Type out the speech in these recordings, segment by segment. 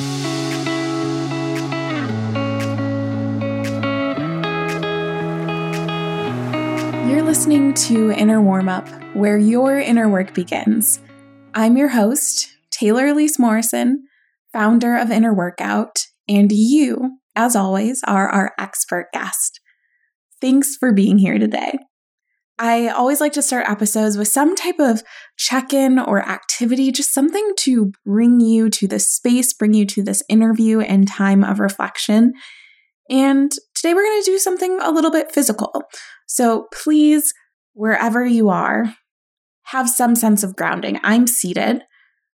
You're listening to Inner Warm Up, where your inner work begins. I'm your host, Taylor Elise Morrison, founder of Inner Workout, and you, as always, are our expert guest. Thanks for being here today. I always like to start episodes with some type of check-in or activity, just something to bring you to this space, bring you to this interview and time of reflection. And today we're going to do something a little bit physical. So please, wherever you are, have some sense of grounding. I'm seated,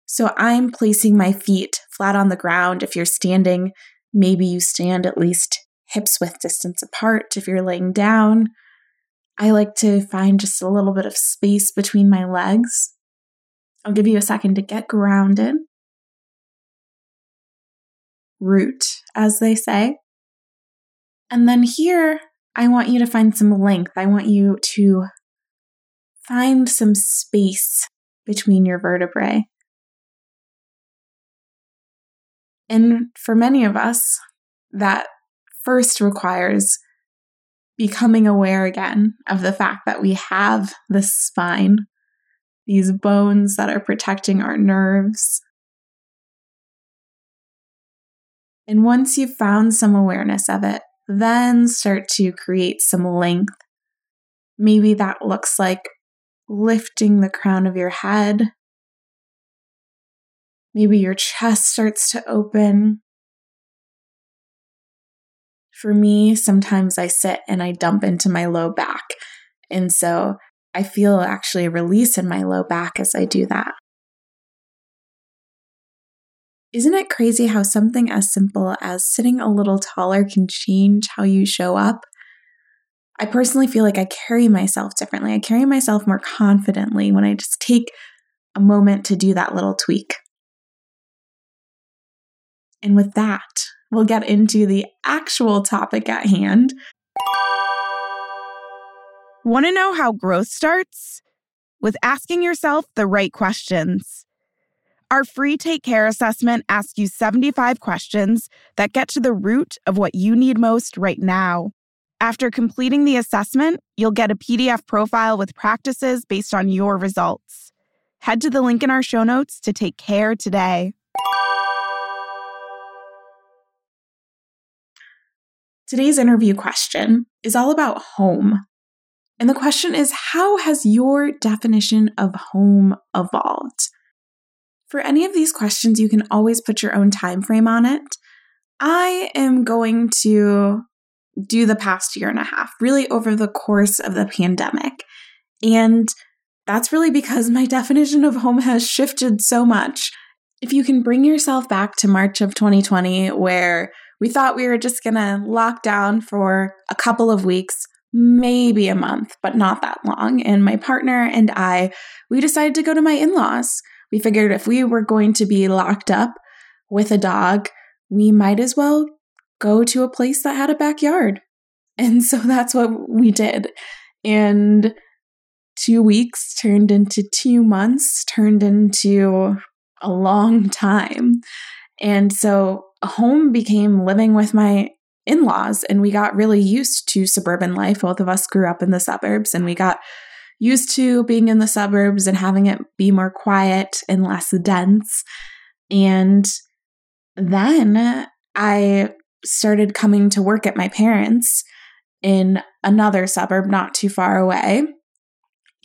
so I'm placing my feet flat on the ground. If you're standing, maybe you stand at least hips width distance apart. If you're laying down, I like to find just a little bit of space between my legs. I'll give you a second to get grounded. Root, as they say. And then here, I want you to find some length. I want you to find some space between your vertebrae. And for many of us, that first requires becoming aware again of the fact that we have this spine, these bones that are protecting our nerves. And once you've found some awareness of it, then start to create some length. Maybe that looks like lifting the crown of your head. Maybe your chest starts to open. For me, sometimes I sit and I dump into my low back. And so I feel actually a release in my low back as I do that. Isn't it crazy how something as simple as sitting a little taller can change how you show up? I personally feel like I carry myself differently. I carry myself more confidently when I just take a moment to do that little tweak. And with that, we'll get into the actual topic at hand. Want to know how growth starts? With asking yourself the right questions. Our free Take Care assessment asks you 75 questions that get to the root of what you need most right now. After completing the assessment, you'll get a PDF profile with practices based on your results. Head to the link in our show notes to take care today. Today's interview question is all about home. And the question is, how has your definition of home evolved? For any of these questions, you can always put your own time frame on it. I am going to do the past year and a half, really over the course of the pandemic. And that's really because my definition of home has shifted so much. If you can bring yourself back to March of 2020, where we thought we were just going to lock down for a couple of weeks, maybe a month, but not that long. And my partner and I, we decided to go to my in-laws. We figured if we were going to be locked up with a dog, we might as well go to a place that had a backyard. And so that's what we did. And 2 weeks turned into 2 months, turned into a long time. And so home became living with my in-laws, and we got really used to suburban life. Both of us grew up in the suburbs, and we got used to being in the suburbs and having it be more quiet and less dense. And then I started coming to work at my parents' in another suburb not too far away.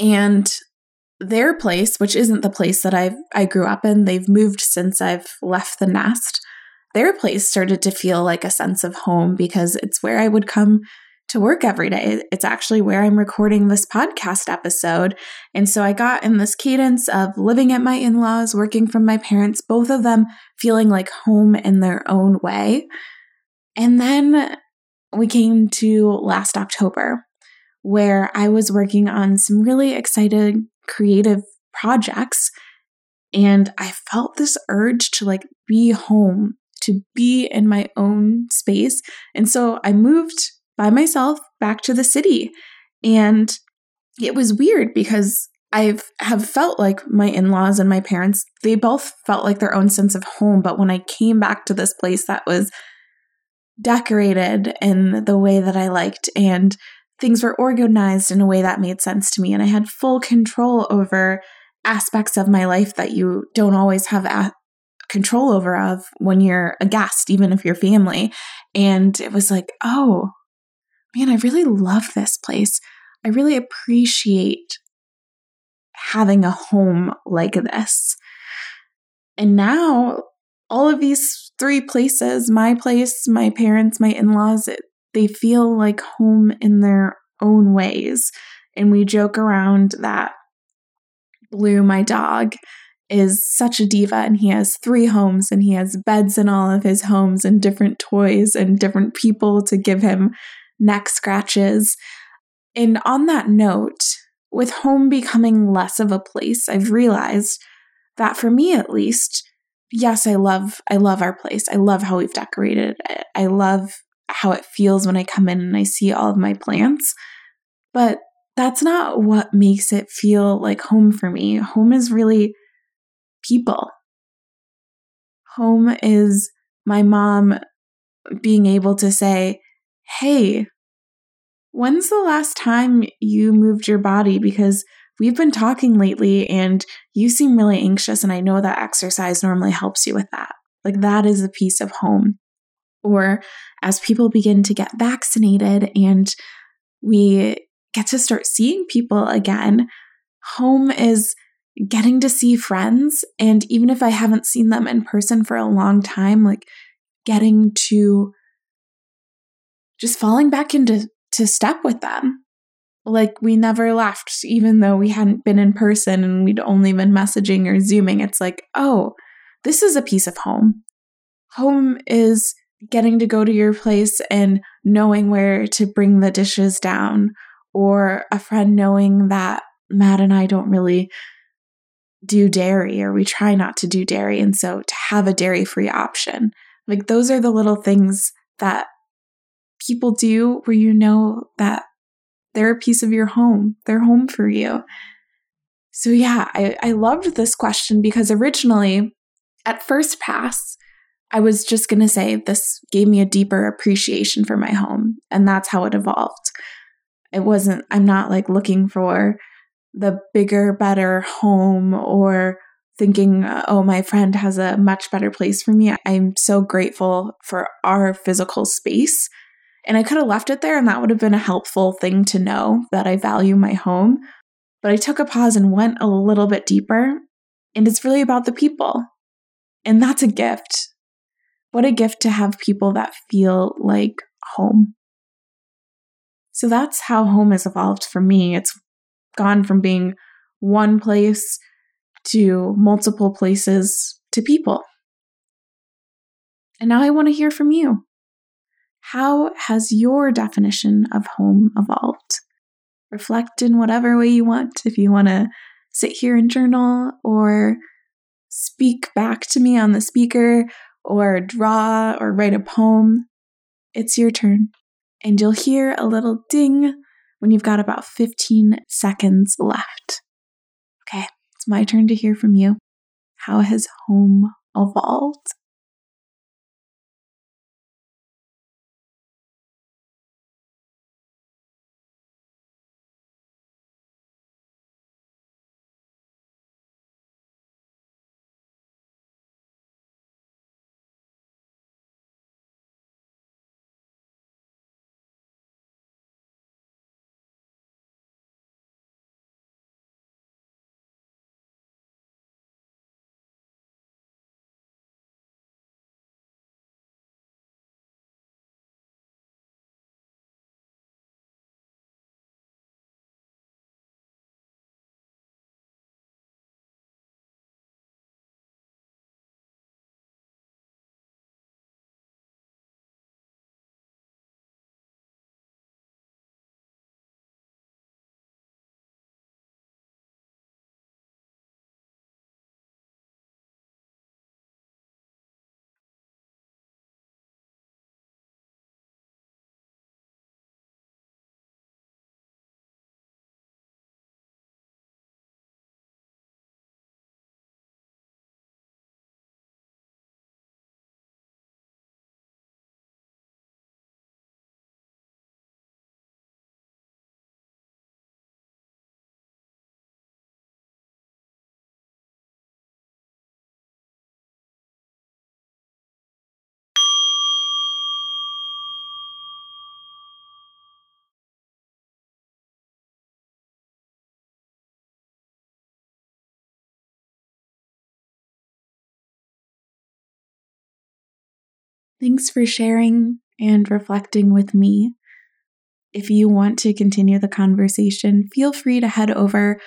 And their place, which isn't the place that I grew up in, they've moved since I've left the nest. Their place started to feel like a sense of home because it's where I would come to work every day. It's actually where I'm recording this podcast episode. And so I got in this cadence of living at my in-laws, working from my parents, both of them feeling like home in their own way. And then we came to last October, where I was working on some really exciting creative projects. And I felt this urge to be home, to be in my own space. And so I moved by myself back to the city. And it was weird because I have felt like my in-laws and my parents, they both felt like their own sense of home. But when I came back to this place that was decorated in the way that I liked, and things were organized in a way that made sense to me, and I had full control over aspects of my life that you don't always have control over of when you're aghast, even if you're family. And it was like, oh, man, I really love this place. I really appreciate having a home like this. And now all of these three places, my place, my parents, my in-laws, they feel like home in their own ways. And we joke around that Blue, my dog, is such a diva, and he has three homes, and he has beds in all of his homes, and different toys, and different people to give him neck scratches. And on that note, with home becoming less of a place, I've realized that for me at least, yes, I love our place. I love how we've decorated it. I love how it feels when I come in and I see all of my plants. But that's not what makes it feel like home for me. Home is really people. Home is my mom being able to say, hey, when's the last time you moved your body? Because we've been talking lately and you seem really anxious, and I know that exercise normally helps you with that. Like, that is a piece of home. Or as people begin to get vaccinated and we get to start seeing people again, home is getting to see friends. And even if I haven't seen them in person for a long time, like getting to just falling back into step with them. Like, we never left, even though we hadn't been in person and we'd only been messaging or Zooming. It's like, oh, this is a piece of home. Home is getting to go to your place and knowing where to bring the dishes down, or a friend knowing that Matt and I don't really do dairy, or we try not to do dairy. And so to have a dairy-free option, like those are the little things that people do where you know that they're a piece of your home. They're home for you. So yeah, I loved this question because originally at first pass, I was just going to say this gave me a deeper appreciation for my home. And that's how it evolved. It wasn't, I'm not like looking for the bigger, better home or thinking, oh, my friend has a much better place for me. I'm so grateful for our physical space. And I could have left it there, and that would have been a helpful thing to know that I value my home. But I took a pause and went a little bit deeper, and it's really about the people. And that's a gift. What a gift to have people that feel like home. So that's how home has evolved for me. It's gone from being one place to multiple places to people. And now I want to hear from you. How has your definition of home evolved? Reflect in whatever way you want. If you want to sit here and journal, or speak back to me on the speaker, or draw, or write a poem, it's your turn. And you'll hear a little ding when you've got about 15 seconds left. Okay, it's my turn to hear from you. How has home evolved? Thanks for sharing and reflecting with me. If you want to continue the conversation, feel free to head over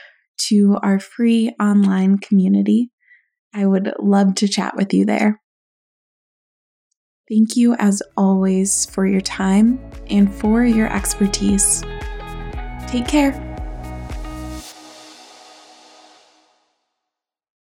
to our free online community. I would love to chat with you there. Thank you, as always, for your time and for your expertise. Take care.